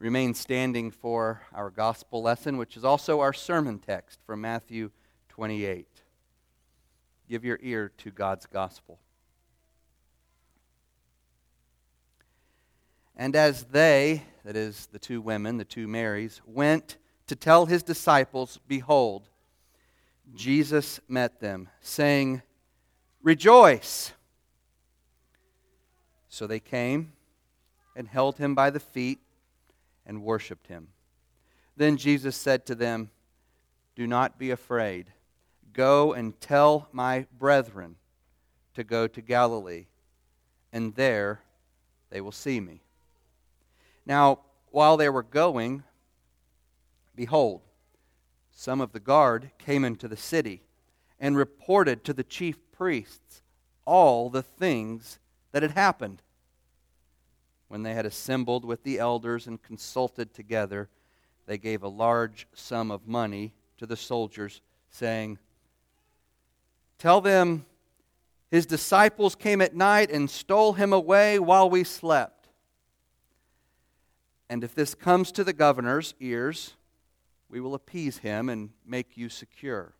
remain standing for our gospel lesson, which is also our sermon text from Matthew 28. Give your ear to God's gospel. And as they, that is the two women, the two Marys, went to tell his disciples, behold, Jesus met them, saying, rejoice! So they came and held him by the feet and worshipped him. Then Jesus said to them, do not be afraid. Go and tell my brethren to go to Galilee, and there they will see me. Now, while they were going, behold, some of the guard came into the city and reported to the chief priests all the things that had happened. When they had assembled with the elders and consulted together, they gave a large sum of money to the soldiers, saying, tell them, his disciples came at night and stole him away while we slept. And if this comes to the governor's ears, we will appease him and make you secure.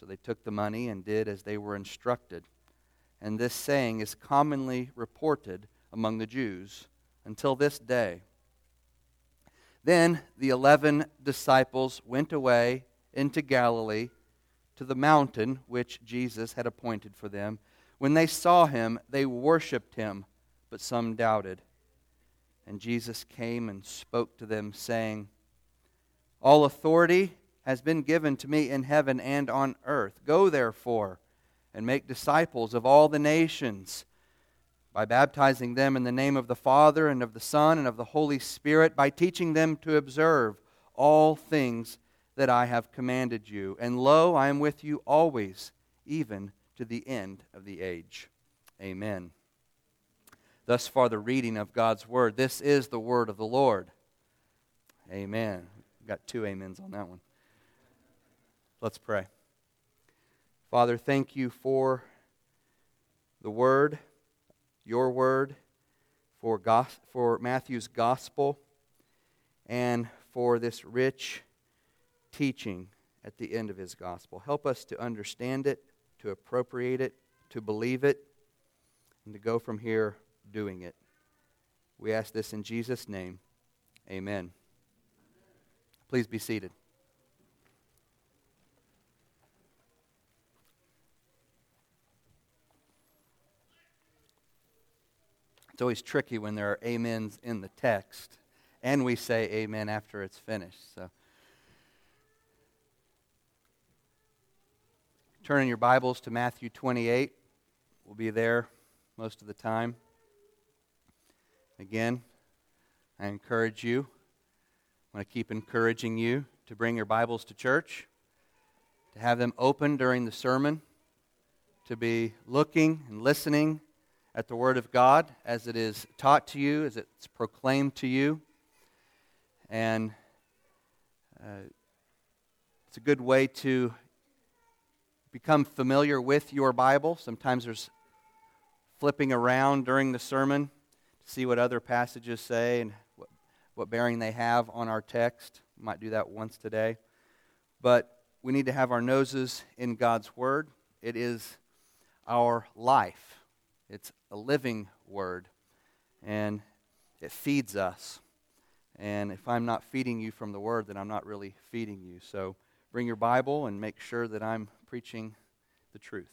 So they took the money and did as they were instructed. And this saying is commonly reported among the Jews until this day. Then the 11 disciples went away into Galilee to the mountain which Jesus had appointed for them. When they saw him, they worshipped him, but some doubted. And Jesus came and spoke to them, saying, all authority has been given to me in heaven and on earth. Go therefore and make disciples of all the nations, by baptizing them in the name of the Father and of the Son and of the Holy Spirit, by teaching them to observe all things that I have commanded you. And lo, I am with you always, even to the end of the age. Amen. Thus far the reading of God's Word. This is the Word of the Lord. Amen. We've got two amens on that one. Let's pray. Father, thank you for the Word, your Word, for Matthew's Gospel, and for this rich teaching at the end of his Gospel. Help us to understand it, to appropriate it, to believe it, and to go from here doing it. We ask this in Jesus' name. Amen. Please be seated. It's always tricky when there are amens in the text, and we say amen after it's finished. So, turn in your Bibles to Matthew 28. We'll be there most of the time. Again, I encourage you, I want to keep encouraging you to bring your Bibles to church, to have them open during the sermon, to be looking and listening at the Word of God as it is taught to you, as it's proclaimed to you. And it's a good way to become familiar with your Bible. Sometimes there's flipping around during the sermon to see what other passages say and what bearing they have on our text. We might do that once today. But we need to have our noses in God's Word. It is our life. It's a living Word, and it feeds us. And if I'm not feeding you from the Word, then I'm not really feeding you. So bring your Bible and make sure that I'm preaching the truth.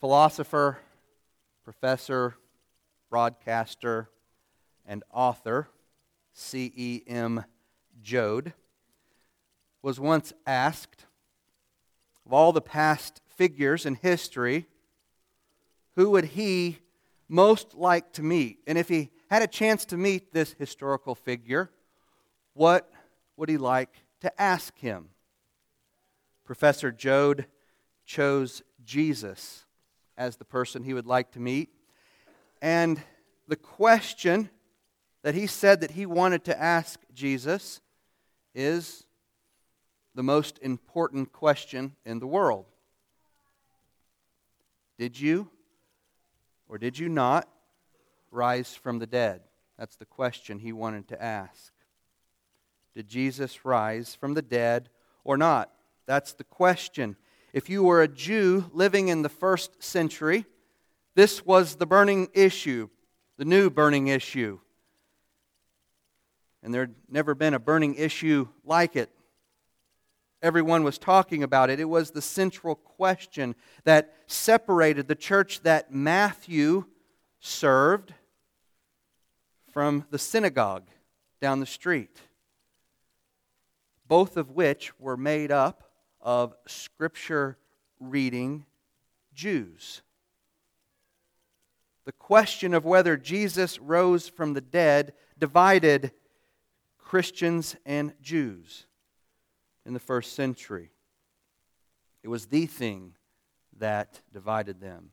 Philosopher, professor, broadcaster, and author C.E.M. Joad was once asked, of all the past figures in history, who would he most like to meet? And if he had a chance to meet this historical figure, what would he like to ask him? Professor Joad chose Jesus as the person he would like to meet. And the question that he said that he wanted to ask Jesus is the most important question in the world. Did you, or did you not, rise from the dead? That's the question he wanted to ask. Did Jesus rise from the dead or not? That's the question. If you were a Jew living in the first century, this was the burning issue, the new burning issue. And there had never been a burning issue like it. Everyone was talking about it. It was the central question that separated the church that Matthew served from the synagogue down the street, both of which were made up of Scripture-reading Jews. The question of whether Jesus rose from the dead divided Christians and Jews in the first century. It was the thing that divided them.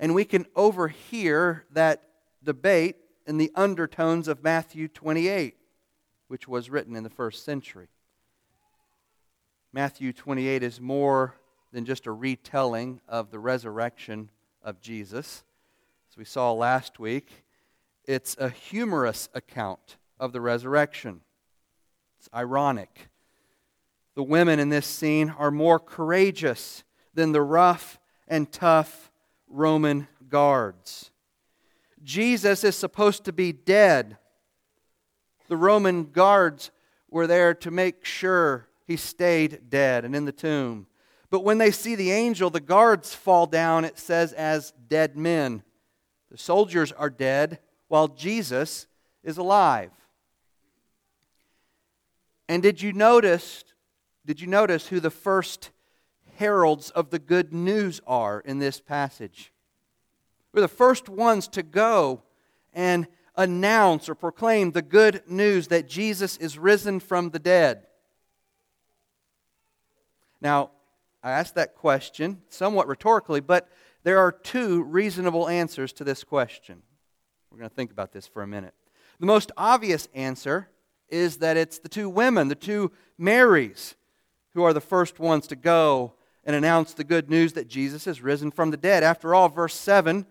And we can overhear that debate in the undertones of Matthew 28, which was written in the first century. Matthew 28 is more than just a retelling of the resurrection of Jesus. As we saw last week, it's a humorous account of the resurrection. It's ironic. The women in this scene are more courageous than the rough and tough Roman guards. Jesus is supposed to be dead. The Roman guards were there to make sure he stayed dead and in the tomb. But when they see the angel, the guards fall down, it says, as dead men. The soldiers are dead while Jesus is alive. And did you notice who the first heralds of the good news are in this passage? We're the first ones to go and announce or proclaim the good news that Jesus is risen from the dead. Now, I asked that question somewhat rhetorically, but there are two reasonable answers to this question. We're going to think about this for a minute. The most obvious answer is that it's the two women, the two Marys, who are the first ones to go and announce the good news that Jesus is risen from the dead. After all, verse 7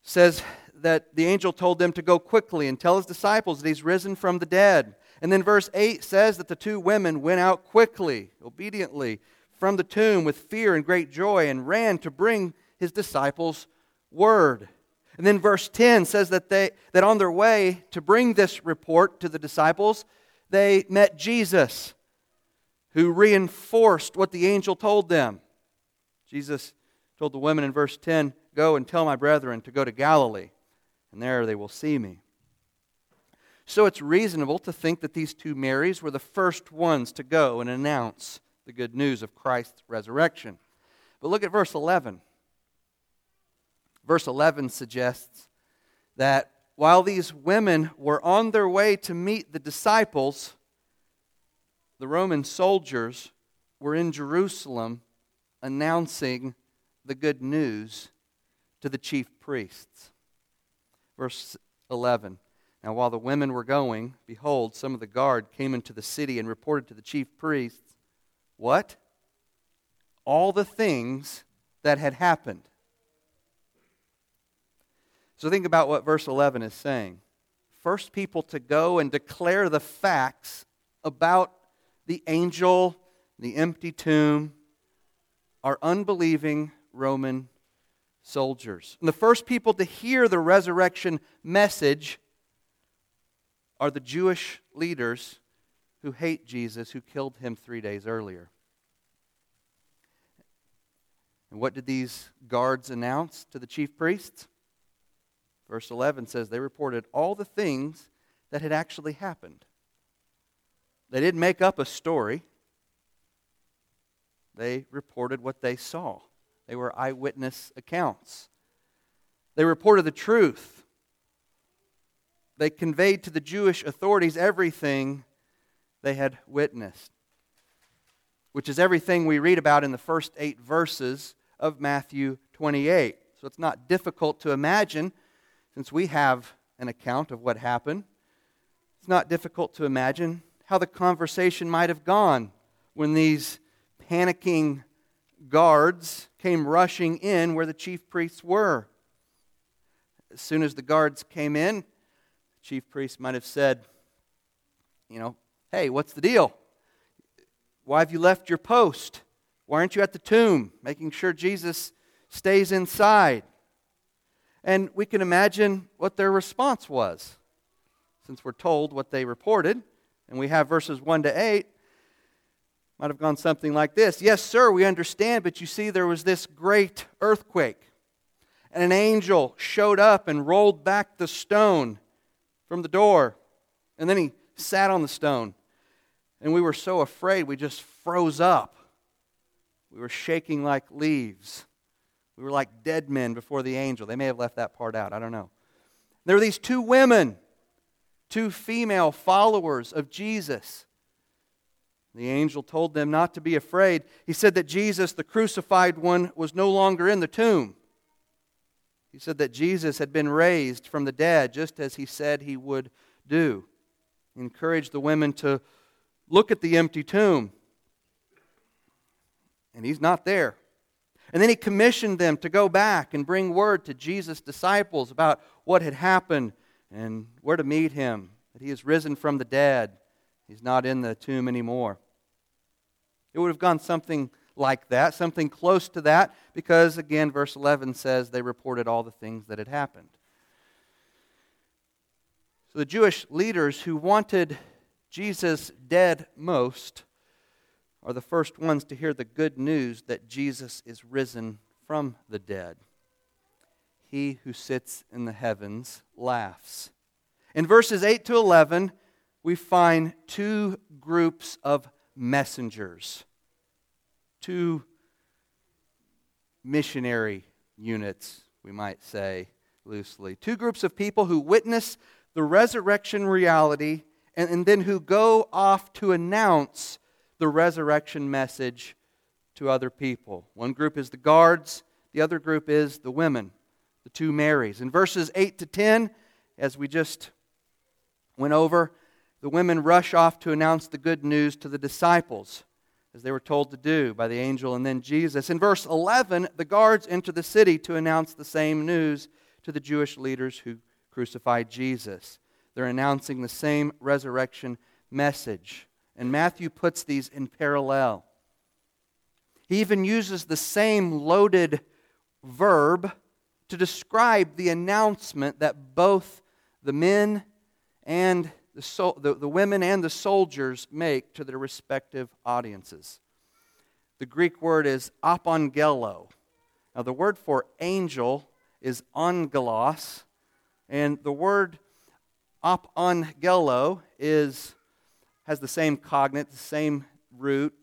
says that the angel told them to go quickly and tell his disciples that he's risen from the dead. And then verse 8 says that the two women went out quickly, obediently, from the tomb with fear and great joy and ran to bring his disciples word. And then verse 10 says that on their way to bring this report to the disciples, they met Jesus, who reinforced what the angel told them. Jesus told the women in verse 10, "Go and tell my brethren to go to Galilee, and there they will see me." So it's reasonable to think that these two Marys were the first ones to go and announce the good news of Christ's resurrection. But look at verse 11. Verse 11 suggests that while these women were on their way to meet the disciples, the Roman soldiers were in Jerusalem announcing the good news to the chief priests. Verse 11. Now while the women were going, behold, some of the guard came into the city and reported to the chief priests, what? All the things that had happened. So think about what verse 11 is saying. First people to go and declare the facts about the angel, the empty tomb, are unbelieving Roman soldiers. And the first people to hear the resurrection message are the Jewish leaders who hate Jesus, who killed him 3 days earlier. And what did these guards announce to the chief priests? Verse 11 says they reported all the things that had actually happened. They didn't make up a story. They reported what they saw. They were eyewitness accounts. They reported the truth. They conveyed to the Jewish authorities everything they had witnessed, which is everything we read about in the first 8 verses of Matthew 28. So it's not difficult to imagine, since we have an account of what happened, it's not difficult to imagine how the conversation might have gone when these panicking guards came rushing in where the chief priests were. As soon as the guards came in, chief priest might have said, you know, hey, what's the deal? Why have you left your post? Why aren't you at the tomb, making sure Jesus stays inside? And we can imagine what their response was, since we're told what they reported, and we have verses 1 to 8, might have gone something like this. Yes, sir, we understand, but you see there was this great earthquake, and an angel showed up and rolled back the stone from the door, and then he sat on the stone, and we were so afraid we just froze up. We were shaking like leaves. We were like dead men before the angel. They may have left that part out. I don't know. There were these two women, two female followers of Jesus. The angel told them not to be afraid. He said that Jesus, the crucified one, was no longer in the tomb. He said that Jesus had been raised from the dead, just as he said he would do. He encouraged the women to look at the empty tomb. And he's not there. And then he commissioned them to go back and bring word to Jesus' disciples about what had happened and where to meet him, that he is risen from the dead. He's not in the tomb anymore. It would have gone something like that, something close to that, because, again, verse 11 says they reported all the things that had happened. So the Jewish leaders who wanted Jesus dead most are the first ones to hear the good news that Jesus is risen from the dead. He who sits in the heavens laughs. In verses 8 to 11, we find two groups of messengers, two missionary units, we might say loosely. Two groups of people who witness the resurrection reality and then who go off to announce the resurrection message to other people. One group is the guards, the other group is the women, the two Marys. In verses 8 to 10, as we just went over, the women rush off to announce the good news to the disciples, as they were told to do by the angel and then Jesus. In verse 11, the guards enter the city to announce the same news to the Jewish leaders who crucified Jesus. They're announcing the same resurrection message. And Matthew puts these in parallel. He even uses the same loaded verb to describe the announcement that both the men and the women and the soldiers make to their respective audiences. The Greek word is apongelo. Now the word for angel is angelos, and the word apongelo has the same cognate, the same root.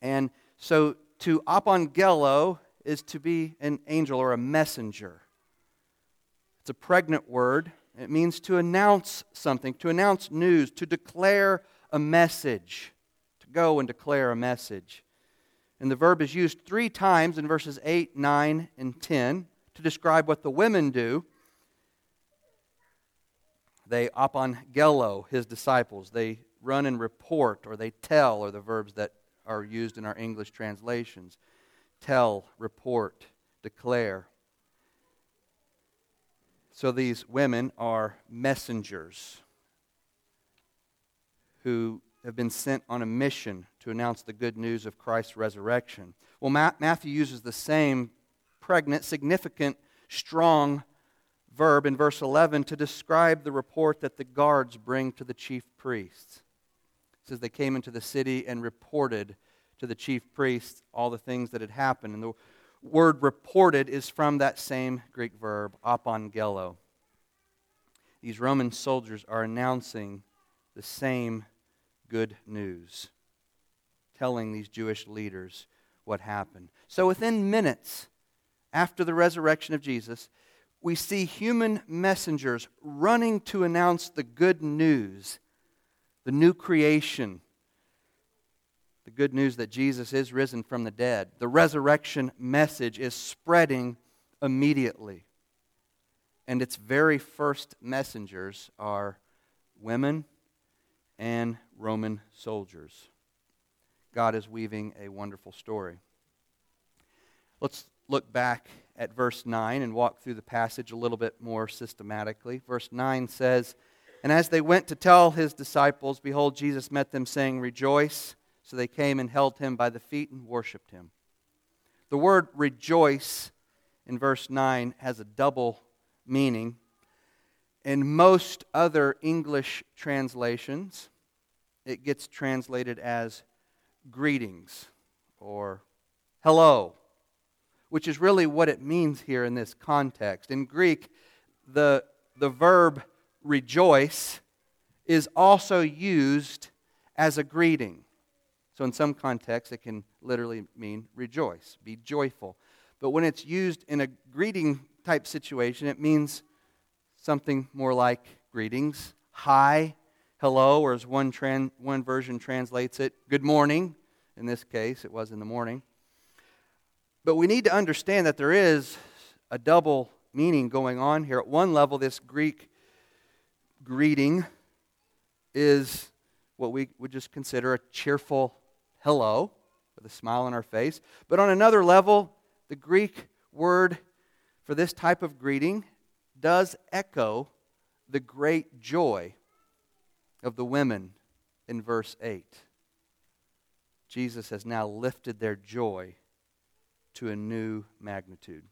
And so to apongelo is to be an angel or a messenger. It's a pregnant word. It means to announce something, to announce news, to declare a message, to go and declare a message. And the verb is used three times in verses 8, 9, and 10 to describe what the women do. They apongelo his disciples. They run and report, or they tell, are the verbs that are used in our English translations. Tell, report, declare. So these women are messengers who have been sent on a mission to announce the good news of Christ's resurrection. Well, Matthew uses the same pregnant, significant, strong verb in verse 11 to describe the report that the guards bring to the chief priests. It says they came into the city and reported to the chief priests all the things that had happened. And the word reported is from that same Greek verb, apongelo. These Roman soldiers are announcing the same good news, telling these Jewish leaders what happened. So within minutes after the resurrection of Jesus, we see human messengers running to announce the good news, the new creation, the good news that Jesus is risen from the dead. The resurrection message is spreading immediately. And its very first messengers are women and Roman soldiers. God is weaving a wonderful story. Let's look back at verse 9 and walk through the passage a little bit more systematically. Verse 9 says, "And as they went to tell his disciples, behold, Jesus met them, saying, 'Rejoice.' So they came and held him by the feet and worshipped him." The word rejoice in verse 9 has a double meaning. In most other English translations, it gets translated as greetings or hello, which is really what it means here in this context. In Greek, the verb rejoice is also used as a greeting. So in some contexts, it can literally mean rejoice, be joyful. But when it's used in a greeting type situation, it means something more like greetings, hi, hello, or as one version translates it, good morning. In this case, it was in the morning. But we need to understand that there is a double meaning going on here. At one level, this Greek greeting is what we would just consider a cheerful hello with a smile on our face. But on another level, the Greek word for this type of greeting does echo the great joy of the women in verse 8. Jesus has now lifted their joy to a new magnitude.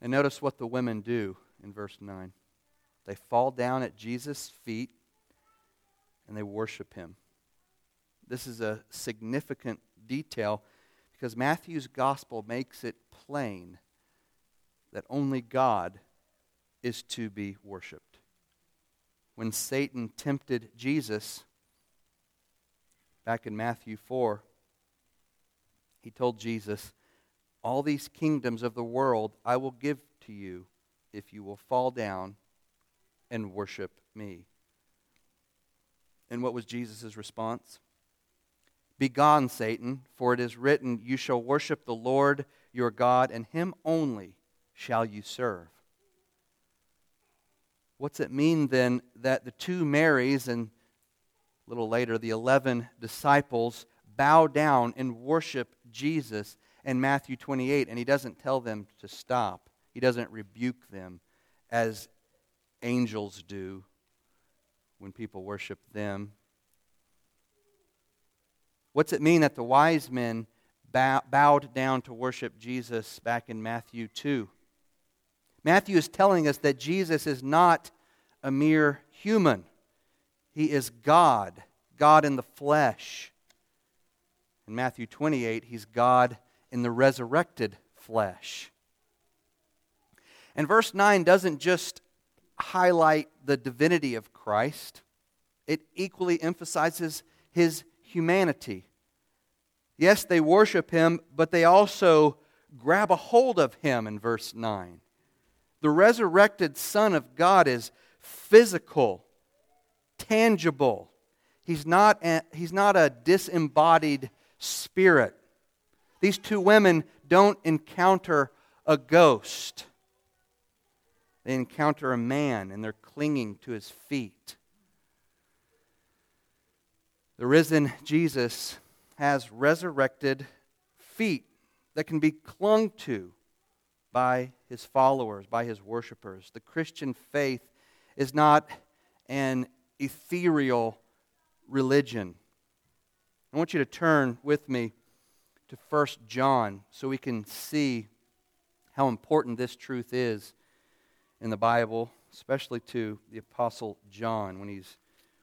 And notice what the women do in verse 9. They fall down at Jesus' feet and they worship him. This is a significant detail because Matthew's gospel makes it plain that only God is to be worshipped. When Satan tempted Jesus, back in Matthew 4, he told Jesus, "All these kingdoms of the world I will give to you if you will fall down and worship me." And what was Jesus' response? "Begone, Satan, for it is written, 'You shall worship the Lord your God, and him only shall you serve.'" What's it mean then that the two Marys and a little later the 11 disciples bow down and worship Jesus in Matthew 28, and he doesn't tell them to stop. He doesn't rebuke them as angels do when people worship them. What's it mean that the wise men bowed down to worship Jesus back in Matthew 2? Matthew is telling us that Jesus is not a mere human. He is God, God in the flesh. In Matthew 28, he's God in the resurrected flesh. And verse 9 doesn't just highlight the divinity of Christ. It equally emphasizes his humanity. Yes, they worship him, but they also grab a hold of him in verse 9. The resurrected Son of God is physical, tangible. He's not a disembodied spirit. These two women don't encounter a ghost. They encounter a man and they're clinging to his feet. The risen Jesus has resurrected feet that can be clung to by his followers, by his worshipers. The Christian faith is not an ethereal religion. I want you to turn with me to 1 John so we can see how important this truth is in the Bible, especially to the Apostle John when he's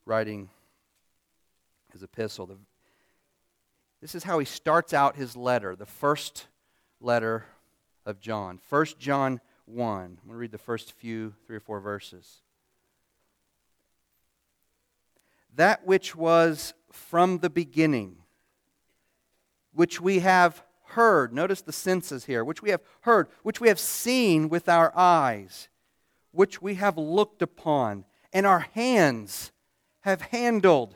writing his epistle. This is how he starts out his letter, the first letter of John. 1 John 1. I'm going to read the first few, 3 or 4 verses. "That which was from the beginning, which we have heard," notice the senses here, "which we have heard, which we have seen with our eyes, which we have looked upon, and our hands have handled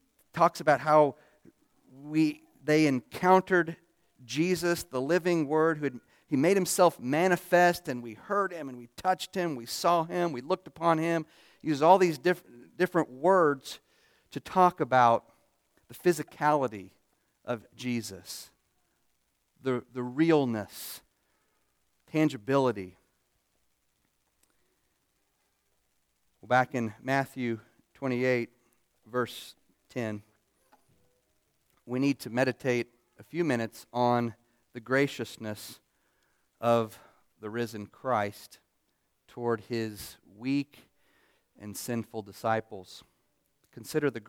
talks about how they encountered Jesus, the living Word, He made Himself manifest, and we heard Him, and we touched Him, we saw Him, we looked upon Him. He uses all these different words to talk about the physicality of Jesus, the realness, tangibility. Well, back in Matthew 28, verse 10, we need to meditate a few minutes on the graciousness of the risen Christ toward His weak and sinful disciples. Consider the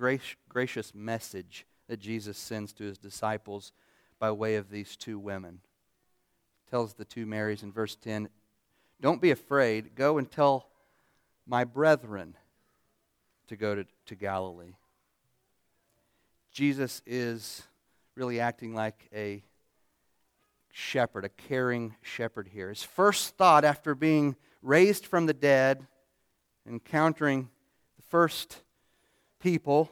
gracious message that Jesus sends to His disciples by way of these two women. He tells the two Marys in verse 10, "Don't be afraid, go and tell my brethren to go to Galilee." Jesus is really acting like a shepherd, a caring shepherd here. His first thought after being raised from the dead, encountering the first people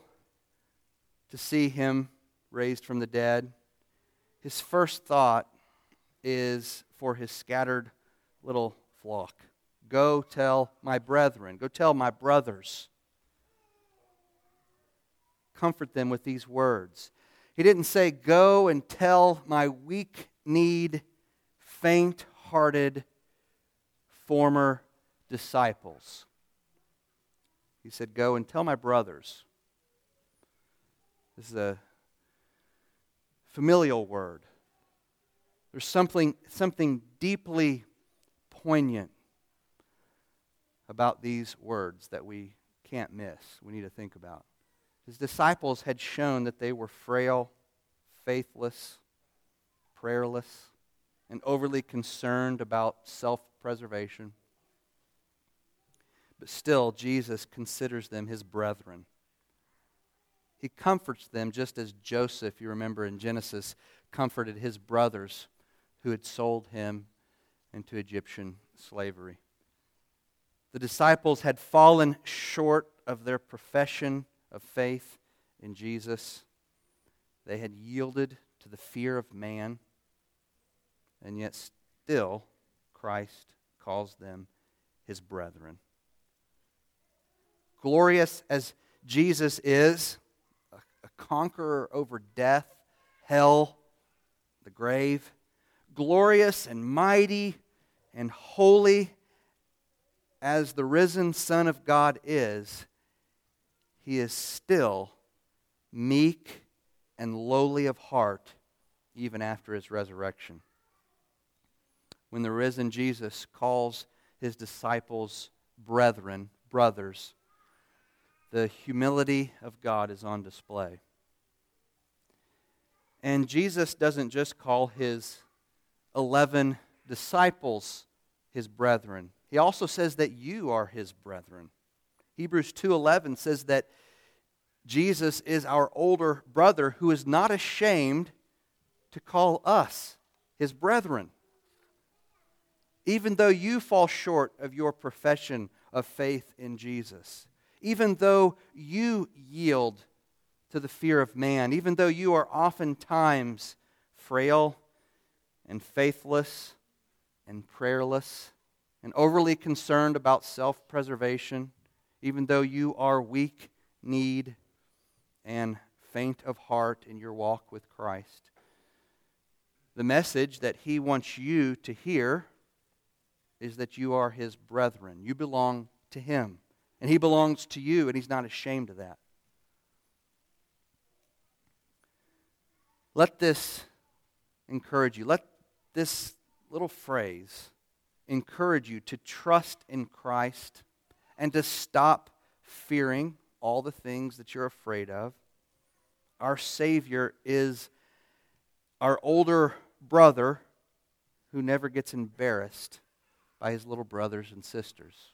to see Him raised from the dead, his first thought is for his scattered little flock. Go tell my brethren. Go tell my brothers. Comfort them with these words. He didn't say, go and tell my weak-kneed, faint-hearted former disciples. He said, go and tell my brothers. This is a familial word. There's something deeply poignant about these words that we can't miss. We need to think about. His disciples had shown that they were frail, faithless, prayerless, and overly concerned about self-preservation. But still, Jesus considers them His brethren. He comforts them just as Joseph, you remember in Genesis, comforted his brothers who had sold him into Egyptian slavery. The disciples had fallen short of their profession of faith in Jesus. They had yielded to the fear of man, and yet still Christ calls them His brethren. Glorious as Jesus is, a conqueror over death, hell, the grave, glorious and mighty and holy as the risen Son of God is, He is still meek and lowly of heart even after His resurrection. When the risen Jesus calls His disciples brethren, brothers, the humility of God is on display. And Jesus doesn't just call His 11 disciples His brethren. He also says that you are His brethren. Hebrews 2:11 says that Jesus is our older brother who is not ashamed to call us His brethren. Even though you fall short of your profession of faith in Jesus, even though you yield to the fear of man, even though you are oftentimes frail and faithless and prayerless and overly concerned about self-preservation, even though you are weak, need, and faint of heart in your walk with Christ, the message that He wants you to hear is that you are His brethren. You belong to Him. And He belongs to you, and He's not ashamed of that. Let this encourage you. Let this little phrase encourage you to trust in Christ and to stop fearing all the things that you're afraid of. Our Savior is our older brother who never gets embarrassed by his little brothers and sisters.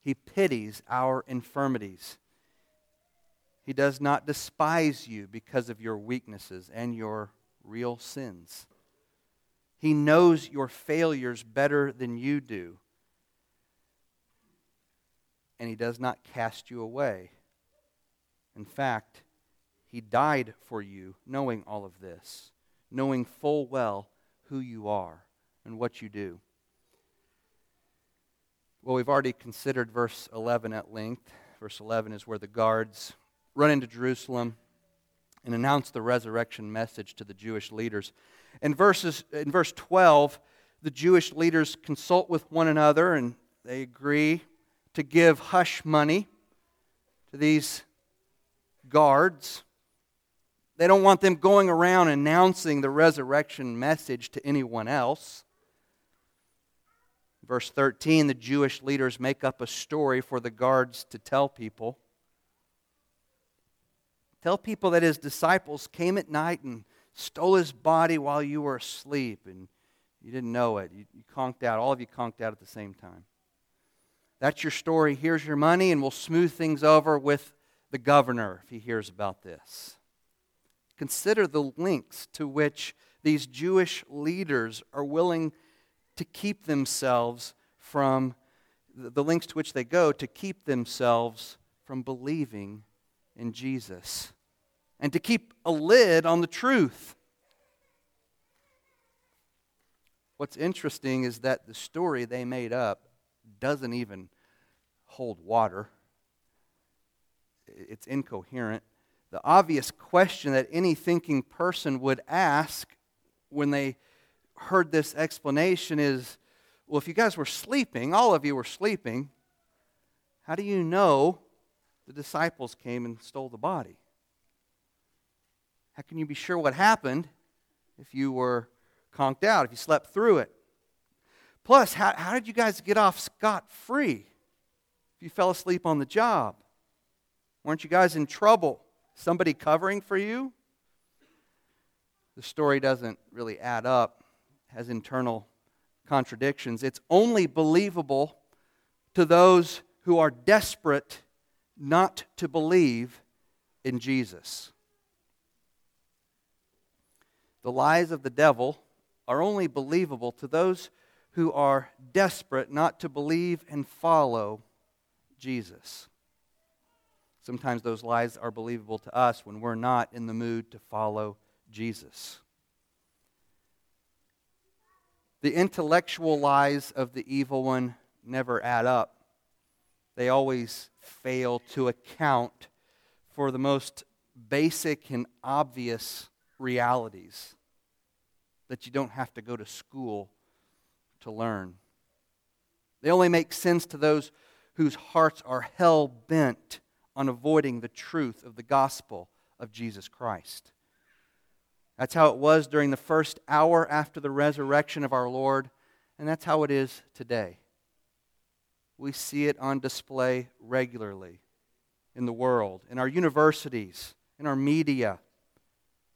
He pities our infirmities. He does not despise you because of your weaknesses and your real sins. He knows your failures better than you do. And He does not cast you away. In fact, He died for you knowing all of this, knowing full well who you are and what you do. Well, we've already considered verse 11 at length. Verse 11 is where the guards run into Jerusalem and announce the resurrection message to the Jewish leaders. In verse 12, the Jewish leaders consult with one another and they agree to give hush money to these guards. They don't want them going around announcing the resurrection message to anyone else. Verse 13, the Jewish leaders make up a story for the guards to tell people. Tell people that His disciples came at night and stole His body while you were asleep and you didn't know it. You conked out. All of you conked out at the same time. That's your story. Here's your money, and we'll smooth things over with the governor if he hears about this. Consider the lengths to which these Jewish leaders are willing to keep themselves from, the lengths to which they go to keep themselves from believing in Jesus and to keep a lid on the truth. What's interesting is that the story they made up doesn't even hold water. It's incoherent. The obvious question that any thinking person would ask when they heard this explanation is, well, if you guys were sleeping, all of you were sleeping, how do you know the disciples came and stole the body? How can you be sure what happened if you were conked out, if you slept through it? Plus, how did you guys get off scot-free if you fell asleep on the job? Weren't you guys in trouble? Somebody covering for you? The story doesn't really add up, has internal contradictions. It's only believable to those who are desperate not to believe in Jesus. The lies of the devil are only believable to those who are desperate not to believe and follow Jesus. Sometimes those lies are believable to us when we're not in the mood to follow Jesus. The intellectual lies of the evil one never add up. They always fail to account for the most basic and obvious realities that you don't have to go to school to learn. They only make sense to those whose hearts are hell-bent on avoiding the truth of the gospel of Jesus Christ. That's how it was during the first hour after the resurrection of our Lord, and that's how it is today. We see it on display regularly in the world, in our universities, in our media,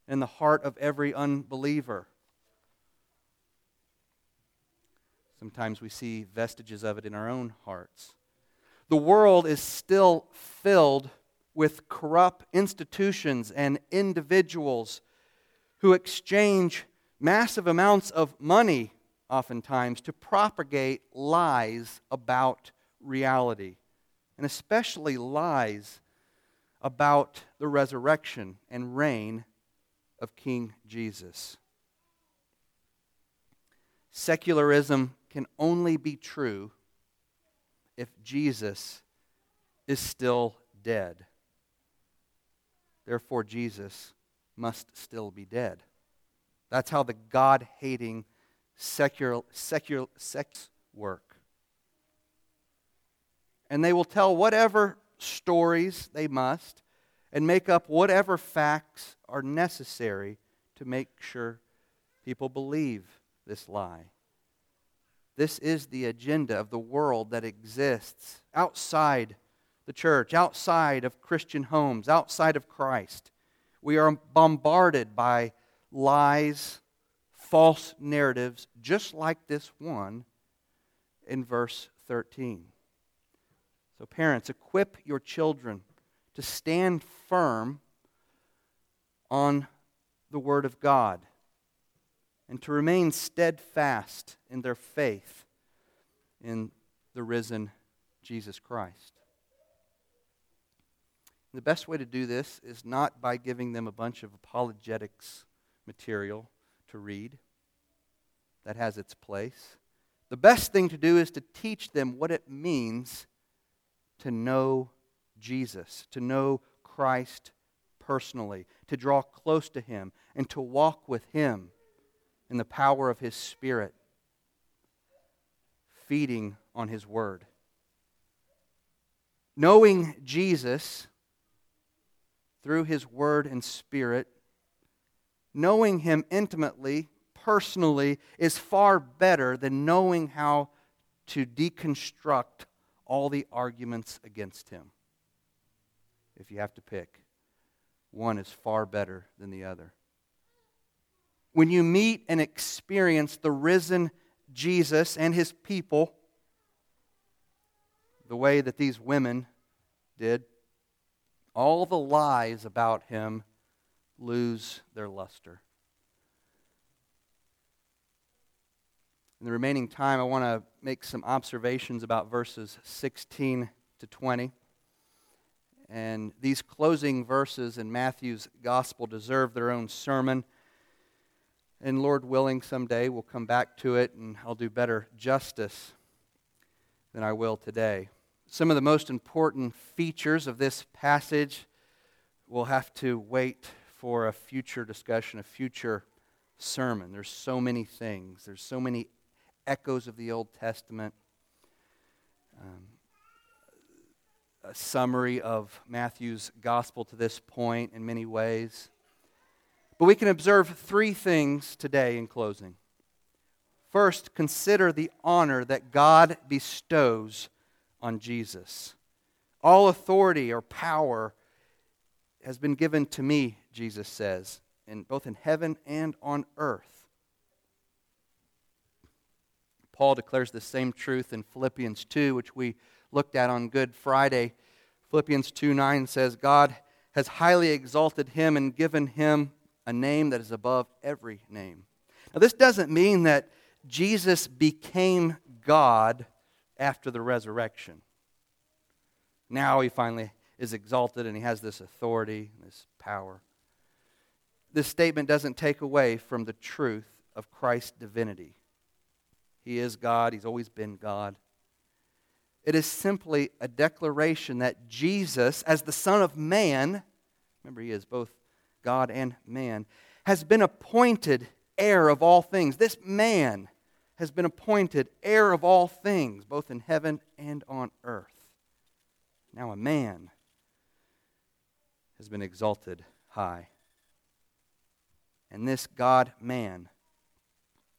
in the heart of every unbeliever. Sometimes we see vestiges of it in our own hearts. The world is still filled with corrupt institutions and individuals who exchange massive amounts of money, oftentimes, to propagate lies about reality, and especially lies about the resurrection and reign of King Jesus. Secularism can only be true if Jesus is still dead. Therefore, Jesus must still be dead. That's how the God-hating secular sects work. And they will tell whatever stories they must and make up whatever facts are necessary to make sure people believe this lie. This is the agenda of the world that exists outside the church, outside of Christian homes, outside of Christ. We are bombarded by lies, false narratives, just like this one in verse 13. So parents, equip your children to stand firm on the Word of God, and to remain steadfast in their faith in the risen Jesus Christ. The best way to do this is not by giving them a bunch of apologetics material to read. That has its place. The best thing to do is to teach them what it means to know Jesus, to know Christ personally, to draw close to Him, and to walk with Him in the power of His Spirit, feeding on His Word. Knowing Jesus through His Word and Spirit, knowing Him intimately, personally, is far better than knowing how to deconstruct all the arguments against Him. If you have to pick, one is far better than the other. When you meet and experience the risen Jesus and His people, the way that these women did, all the lies about Him lose their luster. In the remaining time, I want to make some observations about verses 16 to 20. And these closing verses in Matthew's gospel deserve their own sermon. And Lord willing, someday we'll come back to it and I'll do better justice than I will today. Some of the most important features of this passage will have to wait for a future discussion, a future sermon. There's so many things. There's so many echoes of the Old Testament. A summary of Matthew's gospel to this point in many ways. But we can observe three things today in closing. First, consider the honor that God bestows on Jesus. All authority or power has been given to me, Jesus says, both in heaven and on earth. Paul declares the same truth in Philippians 2, which we looked at on Good Friday. Philippians 2:9 says, God has highly exalted Him and given Him a name that is above every name. Now, this doesn't mean that Jesus became God after the resurrection. Now He finally is exalted and He has this authority, this power. This statement doesn't take away from the truth of Christ's divinity. He is God. He's always been God. It is simply a declaration that Jesus, as the Son of Man, remember He is both God and man, has been appointed heir of all things. This man has been appointed heir of all things, both in heaven and on earth. Now a man has been exalted high. And this God-man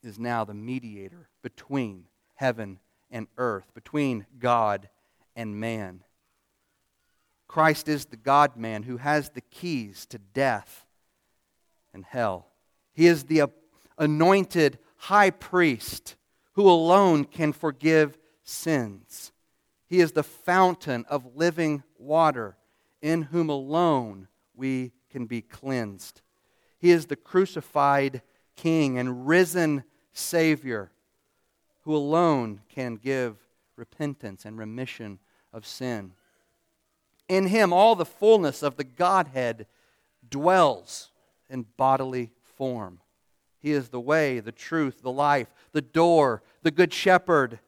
is now the mediator between heaven and earth, between God and man. Christ is the God-man who has the keys to death and hell. He is the anointed high priest who alone can forgive sins. He is the fountain of living water in whom alone we can be cleansed. He is the crucified King and risen Savior who alone can give repentance and remission of sin. In Him, all the fullness of the Godhead dwells in bodily form. He is the way, the truth, the life, the door, the good shepherd,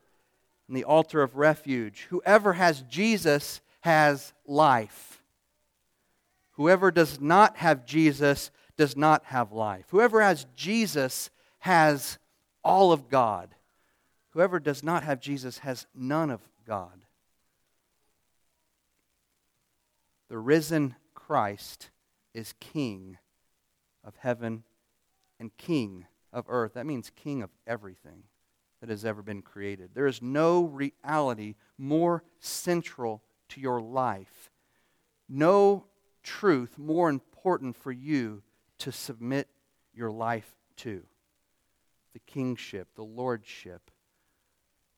and the altar of refuge. Whoever has Jesus has life. Whoever does not have Jesus does not have life. Whoever has Jesus has all of God. Whoever does not have Jesus has none of God. The risen Christ is King of heaven and King of earth. That means King of everything that has ever been created. There is no reality more central to your life, no truth more important for you to submit your life to. The kingship, the lordship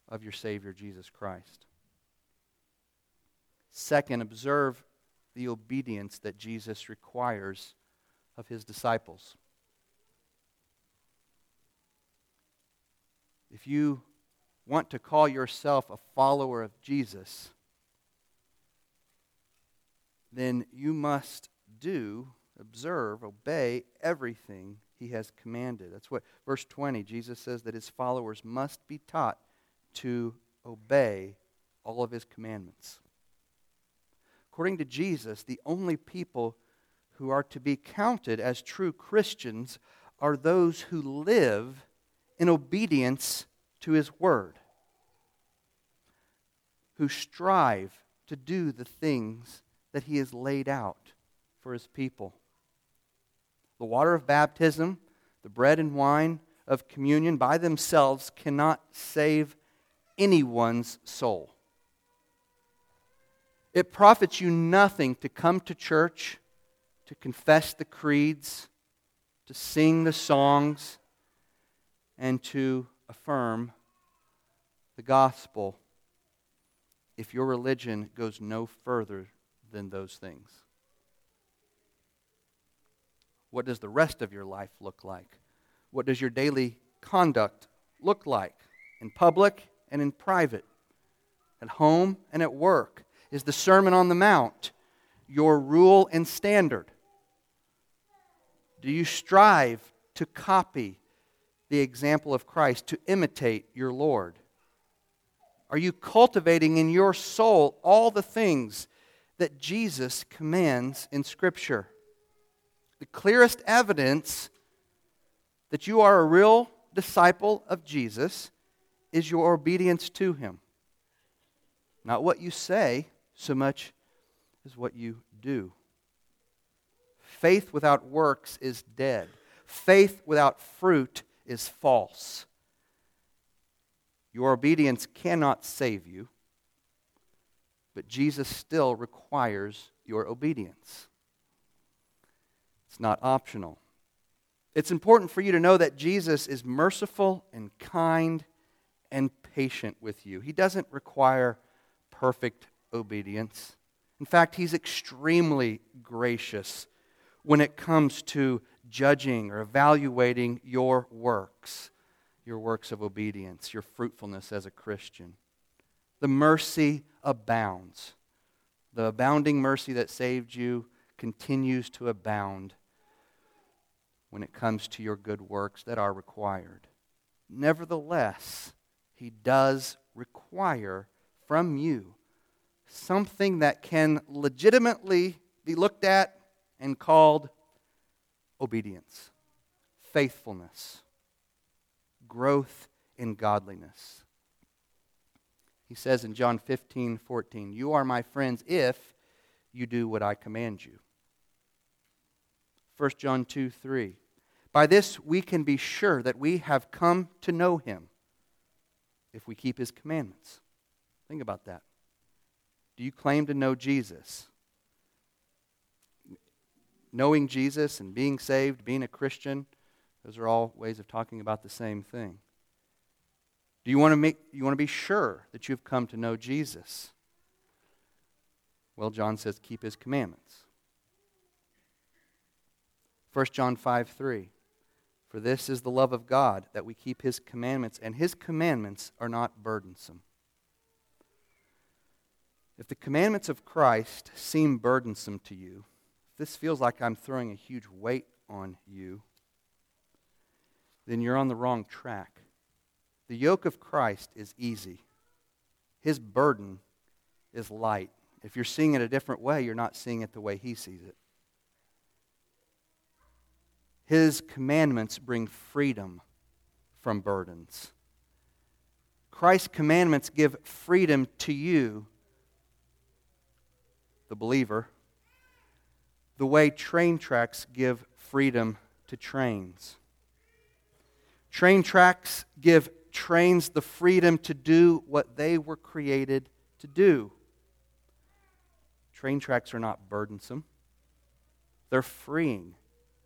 of your Savior Jesus Christ. Second, observe the obedience that Jesus requires of His disciples. If you want to call yourself a follower of Jesus, then you must do, observe, obey everything He has commanded. That's what verse 20, Jesus says that His followers must be taught to obey all of His commandments. According to Jesus, the only people who are to be counted as true Christians are those who live in obedience to His Word, who strive to do the things that He has laid out for His people. The water of baptism, the bread and wine of communion by themselves cannot save anyone's soul. It profits you nothing to come to church, to confess the creeds, to sing the songs, and to affirm the gospel if your religion goes no further than those things. What does the rest of your life look like? What does your daily conduct look like in public and in private, at home and at work? Is the Sermon on the Mount your rule and standard? Do you strive to copy the example of Christ, to imitate your Lord? Are you cultivating in your soul all the things that Jesus commands in Scripture? The clearest evidence that you are a real disciple of Jesus is your obedience to Him. Not what you say so much as what you do. Faith without works is dead. Faith without fruit is false. Your obedience cannot save you, but Jesus still requires your obedience. It's not optional. It's important for you to know that Jesus is merciful and kind and patient with you. He doesn't require perfect obedience. In fact, He's extremely gracious when it comes to judging or evaluating your works of obedience, your fruitfulness as a Christian. The mercy abounds. The abounding mercy that saved you continues to abound when it comes to your good works that are required. Nevertheless, He does require from you something that can legitimately be looked at and called obedience, faithfulness, growth in godliness. He says in John 15:14, "You are my friends if you do what I command you." 1 John 2:3, "By this we can be sure that we have come to know Him if we keep His commandments." Think about that. Do you claim to know Jesus? Knowing Jesus and being saved, being a Christian, those are all ways of talking about the same thing. Do you want to be sure that you've come to know Jesus? Well, John says, keep His commandments. 1 John 5:3, "For this is the love of God, that we keep His commandments, and His commandments are not burdensome." If the commandments of Christ seem burdensome to you, this feels like I'm throwing a huge weight on you, then you're on the wrong track. The yoke of Christ is easy. His burden is light. If you're seeing it a different way, you're not seeing it the way He sees it. His commandments bring freedom from burdens. Christ's commandments give freedom to you, the believer, the way train tracks give freedom to trains. Train tracks give trains the freedom to do what they were created to do. Train tracks are not burdensome. They're freeing.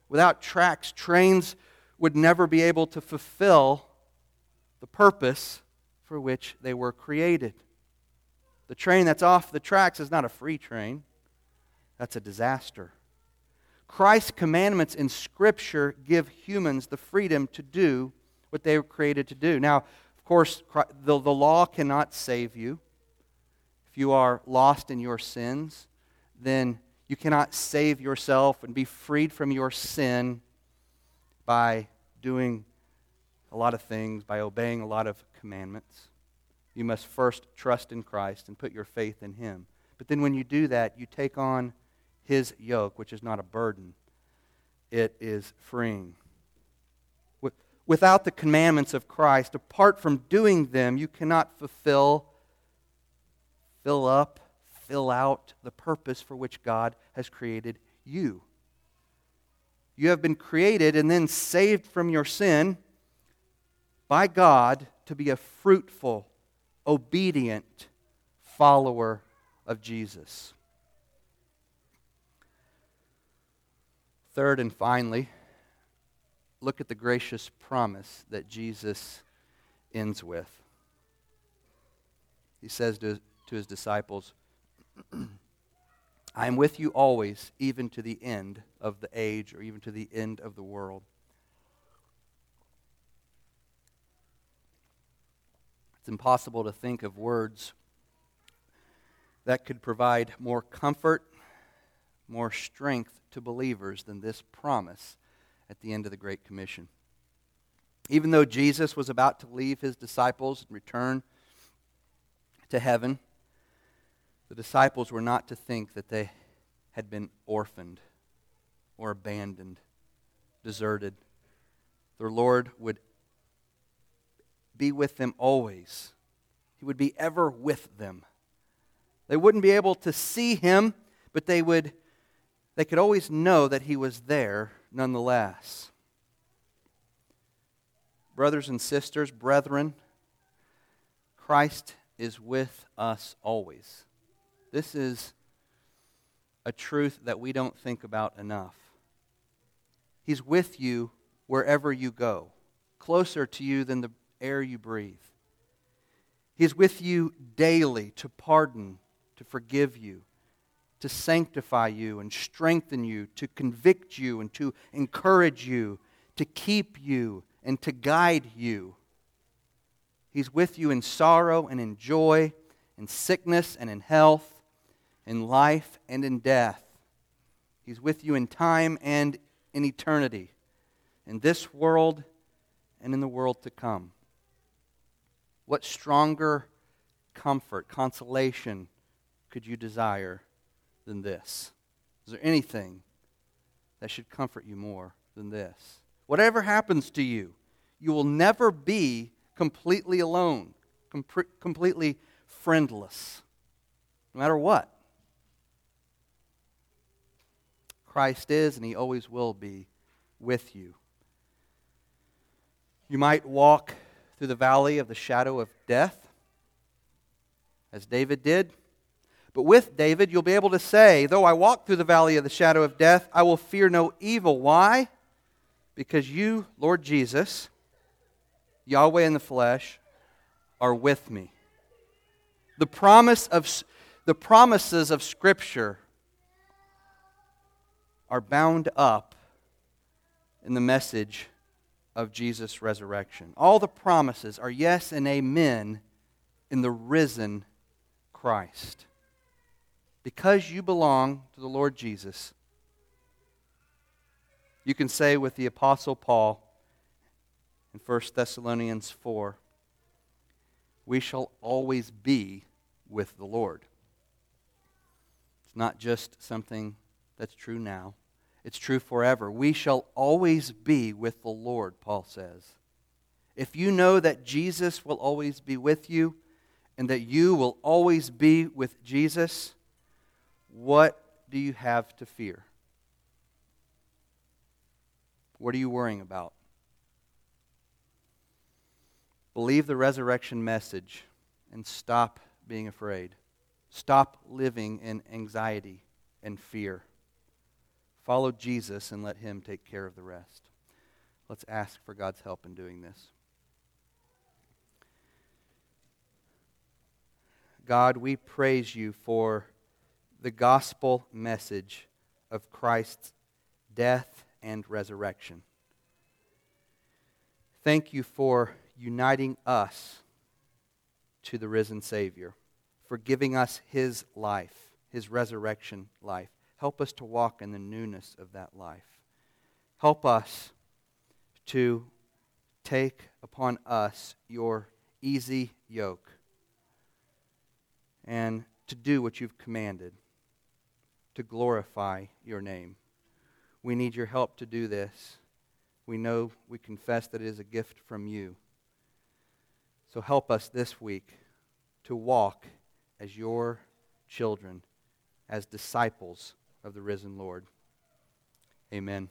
Without tracks, trains would never be able to fulfill the purpose for which they were created. The train that's off the tracks is not a free train. That's a disaster. Christ's commandments in Scripture give humans the freedom to do what they were created to do. Now, course, the law cannot save you. If you are lost in your sins, then you cannot save yourself and be freed from your sin by doing a lot of things, by obeying a lot of commandments. You must first trust in Christ and put your faith in Him. But then when you do that, you take on His yoke, which is not a burden. It is freeing. Without the commandments of Christ, apart from doing them, you cannot fulfill, fill up, fill out the purpose for which God has created you. You have been created and then saved from your sin by God to be a fruitful, obedient follower of Jesus. Third and finally, look at the gracious promise that Jesus ends with. He says to His disciples, I am with you always, even to the end of the age, or even to the end of the world. It's impossible to think of words that could provide more comfort, more strength to believers than this promise at the end of the Great Commission. Even though Jesus was about to leave His disciples and return to heaven, the disciples were not to think that they had been orphaned or abandoned, deserted. Their Lord would be with them always. He would be ever with them. They wouldn't be able to see Him, but they could always know that He was there nonetheless. Brothers and sisters, brethren, Christ is with us always. This is a truth that we don't think about enough. He's with you wherever you go, closer to you than the air you breathe. He's with you daily to pardon, to forgive you, to sanctify you and strengthen you, to convict you and to encourage you, to keep you and to guide you. He's with you in sorrow and in joy, in sickness and in health, in life and in death. He's with you in time and in eternity, in this world and in the world to come. What stronger comfort, consolation could you desire than this? Is there anything that should comfort you more than this? Whatever happens to you, you will never be completely alone, completely friendless, no matter what. Christ is, and He always will be, with you. You might walk through the valley of the shadow of death, as David did. But with David, you'll be able to say, though I walk through the valley of the shadow of death, I will fear no evil. Why? Because you, Lord Jesus, Yahweh in the flesh, are with me. The promises of Scripture are bound up in the message of Jesus' resurrection. All the promises are yes and amen in the risen Christ. Because you belong to the Lord Jesus, you can say with the Apostle Paul in 1 Thessalonians 4, we shall always be with the Lord. It's not just something that's true now. It's true forever. We shall always be with the Lord, Paul says. If you know that Jesus will always be with you and that you will always be with Jesus, what do you have to fear? What are you worrying about? Believe the resurrection message and stop being afraid. Stop living in anxiety and fear. Follow Jesus and let Him take care of the rest. Let's ask for God's help in doing this. God, we praise You for the gospel message of Christ's death and resurrection. Thank You for uniting us to the risen Savior, for giving us His life, His resurrection life. Help us to walk in the newness of that life. Help us to take upon us your easy yoke and to do what you've commanded, to glorify your name. We need your help to do this. We know, we confess that it is a gift from you. So help us this week to walk as your children, as disciples of the risen Lord. Amen.